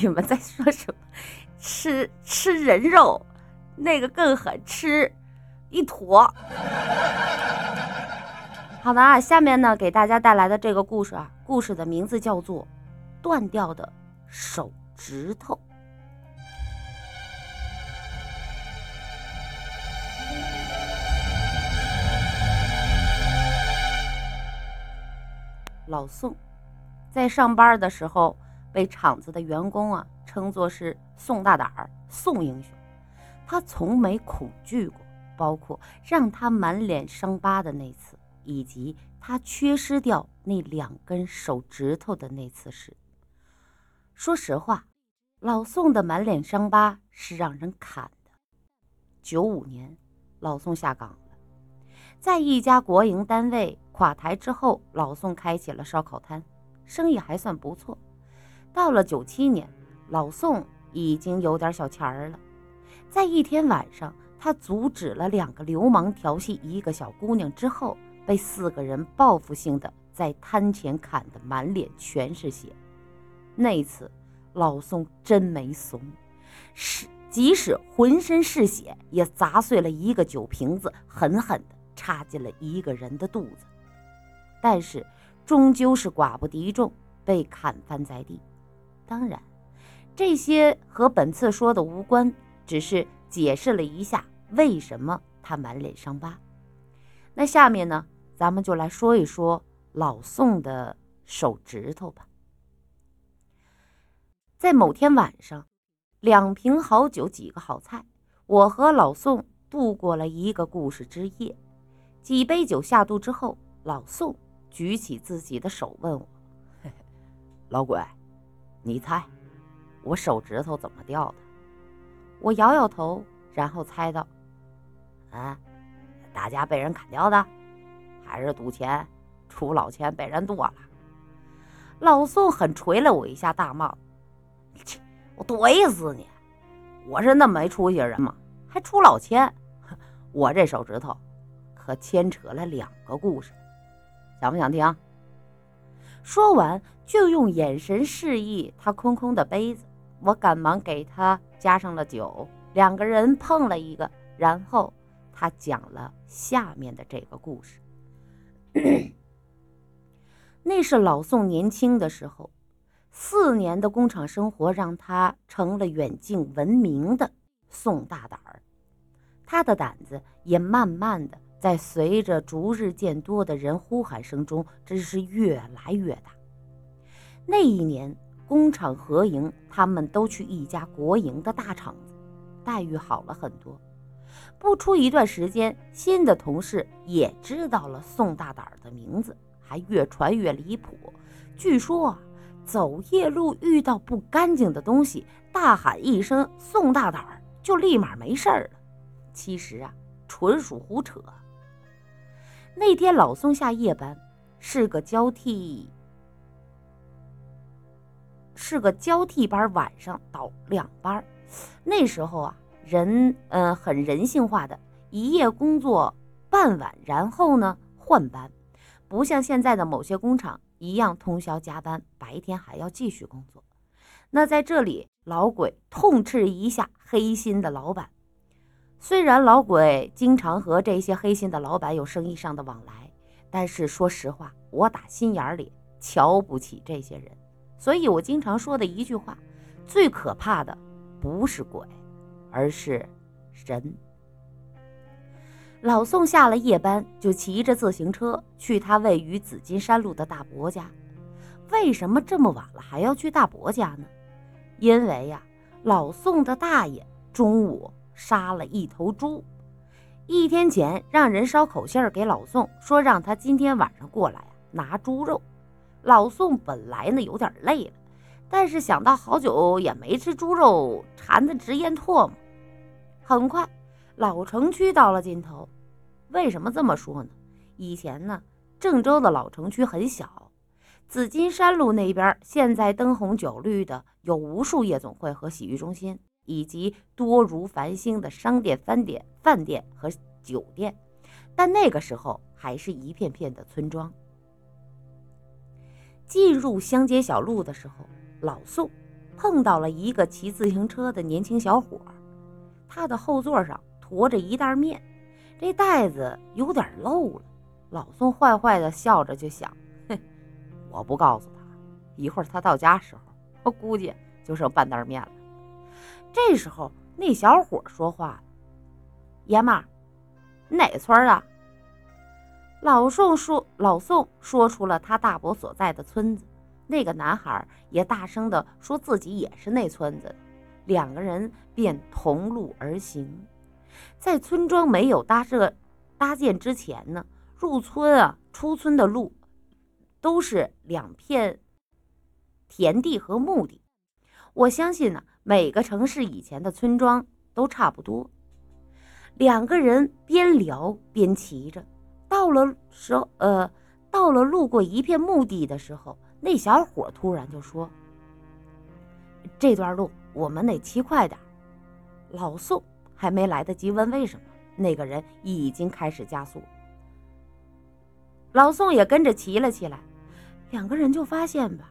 你们在说什么？吃人肉，那个更狠，吃一坨。好的啊，下面呢给大家带来的这个故事啊，故事的名字叫做断掉的手指头。老宋在上班的时候被厂子的员工啊称作是宋大胆儿、宋英雄，他从没恐惧过，包括让他满脸伤疤的那次，以及他缺失掉那2根手指头的那次事。说实话，老宋的满脸伤疤是让人砍的。95年，老宋下岗了，在一家国营单位垮台之后，老宋开启了烧烤摊，生意还算不错。到了97年，老宋已经有点小钱儿了。在一天晚上，他阻止了2个流氓调戏一个小姑娘之后，被4个人报复性的在摊前砍得满脸全是血。那一次老宋真没怂，即使浑身是血也砸碎了一个酒瓶子，狠狠地插进了一个人的肚子。但是终究是寡不敌众，被砍翻在地。当然这些和本次说的无关，只是解释了一下为什么他满脸伤疤。那下面呢，咱们就来说一说老宋的手指头吧。在某天晚上，2瓶好酒，几个好菜，我和老宋度过了一个故事之夜。几杯酒下肚之后，老宋举起自己的手问我：老鬼，你猜我手指头怎么掉的？我摇摇头，然后猜到：啊，打架被人砍掉的，还是赌钱出老千被人剁了？老宋很捶了我一下，大骂：切，我怼死你！我是那么没出息的人吗？还出老千？我这手指头可牵扯了2个故事，想不想听？说完就用眼神示意他空空的杯子。我赶忙给他加上了酒，2个人碰了一个，然后他讲了下面的这个故事。那是老宋年轻的时候，4年的工厂生活让他成了远近闻名的宋大胆儿。他的胆子也慢慢的在随着逐日渐多的人呼喊声中，真是越来越大。那一年工厂合营，他们都去一家国营的大厂子，待遇好了很多。不出一段时间，新的同事也知道了宋大胆的名字，还越传越离谱。据说啊，走夜路遇到不干净的东西，大喊一声“宋大胆”就立马没事了。其实啊，纯属胡扯。那天老宋下夜班，是个交替班，晚上倒2班。那时候啊，很人性化的，一夜工作半晚，然后呢换班，不像现在的某些工厂一样通宵加班，白天还要继续工作。那在这里，老鬼痛斥一下黑心的老板。虽然老鬼经常和这些黑心的老板有生意上的往来，但是说实话，我打心眼里瞧不起这些人。所以我经常说的一句话，最可怕的不是鬼，而是人。老宋下了夜班，就骑着自行车去他位于紫金山路的大伯家。为什么这么晚了还要去大伯家呢？因为呀，老宋的大爷中午杀了一头猪，1天前让人捎口信儿给老宋，说让他今天晚上过来拿猪肉。老宋本来呢有点累了，但是想到好久也没吃猪肉，馋得直咽唾沫。很快老城区到了尽头。为什么这么说呢？以前呢，郑州的老城区很小，紫金山路那边现在灯红酒绿的，有无数夜总会和洗浴中心，以及多如繁星的商店、饭店和酒店，但那个时候还是一片片的村庄。进入乡间小路的时候，老宋碰到了一个骑自行车的年轻小伙，他的后座上驮着一袋面，这袋子有点漏了。老宋坏坏的笑着就想，哼，我不告诉他，一会儿他到家时候，我估计就剩半袋面了。这时候那小伙说话了，爷们儿，哪村啊？老宋说出了他大伯所在的村子，那个男孩也大声地说自己也是那村子，两个人便同路而行。在村庄没有搭建之前呢，入村啊出村的路都是两片田地和墓地。我相信呢，每个城市以前的村庄都差不多。两个人边聊边骑着，到了路过一片墓地的时候，那小伙突然就说，这段路我们得骑快点。老宋还没来得及问为什么，那个人已经开始加速，老宋也跟着骑了起来。两个人就发现吧，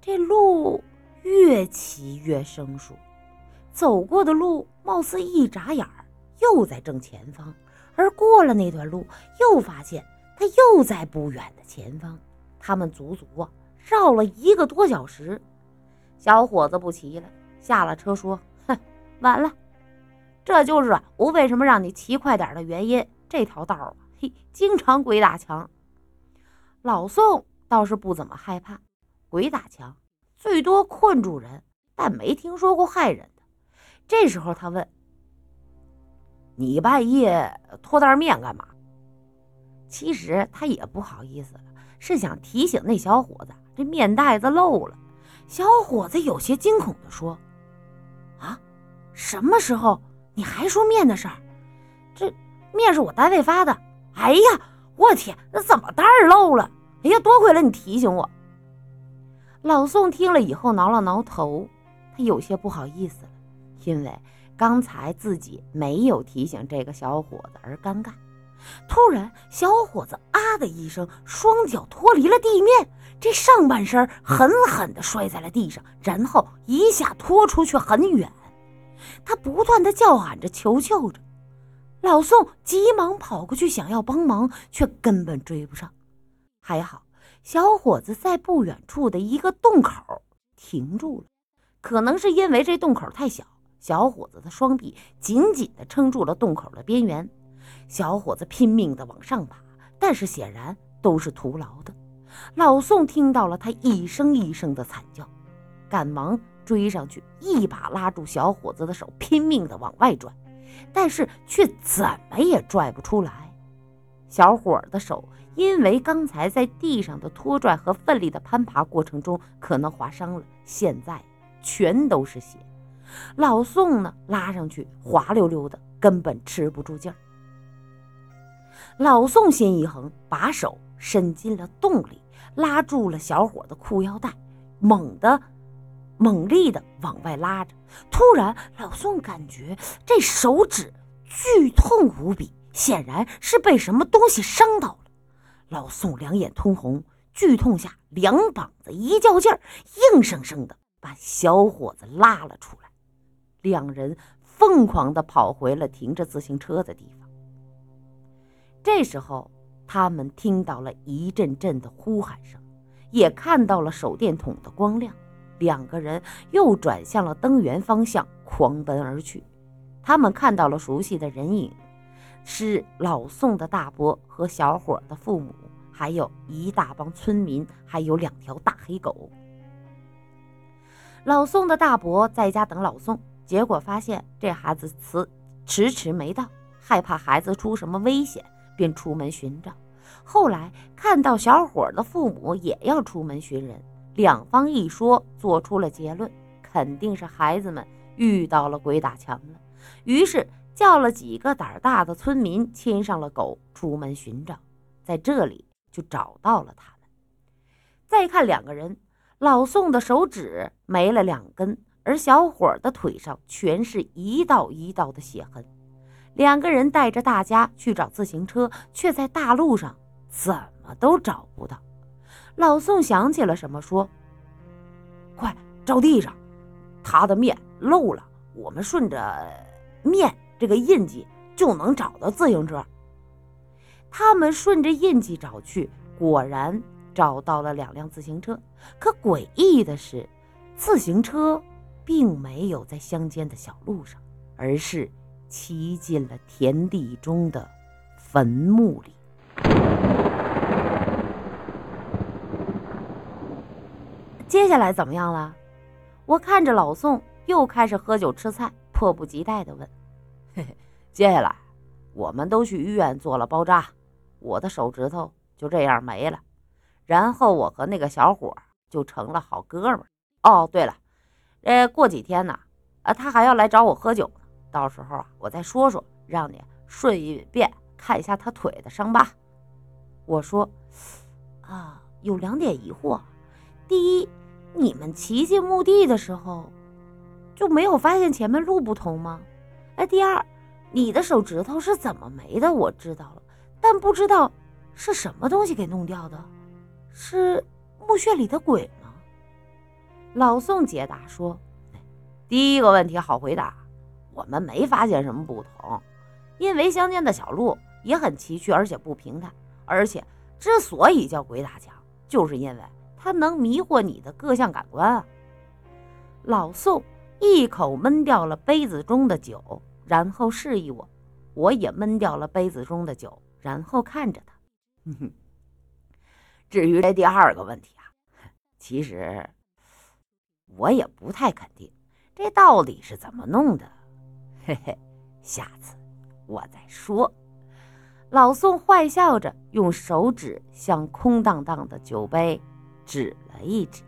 这路越骑越生疏，走过的路貌似一眨眼又在正前方，而过了那段路又发现它又在不远的前方。他们足绕了1个多小时，小伙子不骑了，下了车说，哼，完了，这就是我为什么让你骑快点的原因，这条道啊，嘿，经常鬼打墙。老宋倒是不怎么害怕，鬼打墙最多困住人，但没听说过害人的。这时候他问，你半夜拖袋面干嘛？其实他也不好意思了，是想提醒那小伙子这面袋子漏了。小伙子有些惊恐地说，啊，什么时候你还说面的事儿？这面是我单位发的。哎呀，我天，那怎么袋儿漏了？哎呀，多亏了你提醒我。老宋听了以后挠了挠头，他有些不好意思了，因为刚才自己没有提醒这个小伙子而尴尬。突然小伙子啊的一声，双脚脱离了地面，这上半身狠狠地摔在了地上，然后一下拖出去很远。他不断地叫喊着求救着，老宋急忙跑过去想要帮忙，却根本追不上。还好小伙子在不远处的一个洞口停住了，可能是因为这洞口太小，小伙子的双臂紧紧地撑住了洞口的边缘。小伙子拼命地往上爬，但是显然都是徒劳的。老宋听到了他一声一声的惨叫，赶忙追上去，一把拉住小伙子的手，拼命地往外拽，但是却怎么也拽不出来。小伙的手因为刚才在地上的拖拽和奋力的攀爬过程中可能划伤了，现在全都是血。老宋呢，拉上去滑溜溜的，根本吃不住劲儿。老宋心一横，把手伸进了洞里，拉住了小伙的裤腰带，猛力的往外拉着。突然老宋感觉这手指剧痛无比，显然是被什么东西伤到了。老宋两眼通红，剧痛下两膀子一较劲儿，硬生生的把小伙子拉了出来。两人疯狂地跑回了停着自行车的地方。这时候他们听到了一阵阵的呼喊声，也看到了手电筒的光亮，两个人又转向了灯源方向狂奔而去。他们看到了熟悉的人影，是老宋的大伯和小伙的父母，还有一大帮村民，还有2条大黑狗。老宋的大伯在家等老宋，结果发现这孩子迟迟没到，害怕孩子出什么危险，便出门寻找。后来看到小伙的父母也要出门寻人，两方一说，做出了结论，肯定是孩子们遇到了鬼打墙了。于是叫了几个胆大的村民牵上了狗，出门寻找，在这里就找到了他们。再看两个人，老宋的手指没了2根，而小伙的腿上全是一道的血痕。两个人带着大家去找自行车，却在大路上怎么都找不到。老宋想起了什么，说，快照地上，他的面漏了，我们顺着面这个印记就能找到自行车。他们顺着印记找去，果然找到了2辆自行车。可诡异的是，自行车并没有在乡间的小路上，而是骑进了田地中的坟墓里。接下来怎么样了？我看着老宋又开始喝酒吃菜，迫不及待地问：接下来我们都去医院做了包扎，我的手指头就这样没了，然后我和那个小伙就成了好哥们儿。哦对了，过几天呢他还要来找我喝酒呢，到时候我再说说，让你顺便看一下他腿的伤疤。我说啊，有2点疑惑。第一，你们骑进墓地的时候就没有发现前面路不通吗？第二，你的手指头是怎么没的我知道了，但不知道是什么东西给弄掉的，是墓穴里的鬼吗？老宋解答说，第一个问题好回答，我们没发现什么不同，因为乡间的小路也很崎岖而且不平坦，而且之所以叫鬼打墙，就是因为它能迷惑你的各项感官啊。老宋一口闷掉了杯子中的酒，然后示意我，我也闷掉了杯子中的酒，然后看着他。至于这第二个问题啊，其实我也不太肯定这到底是怎么弄的，嘿嘿，下次我再说。老宋坏笑着用手指向空荡荡的酒杯指了一指。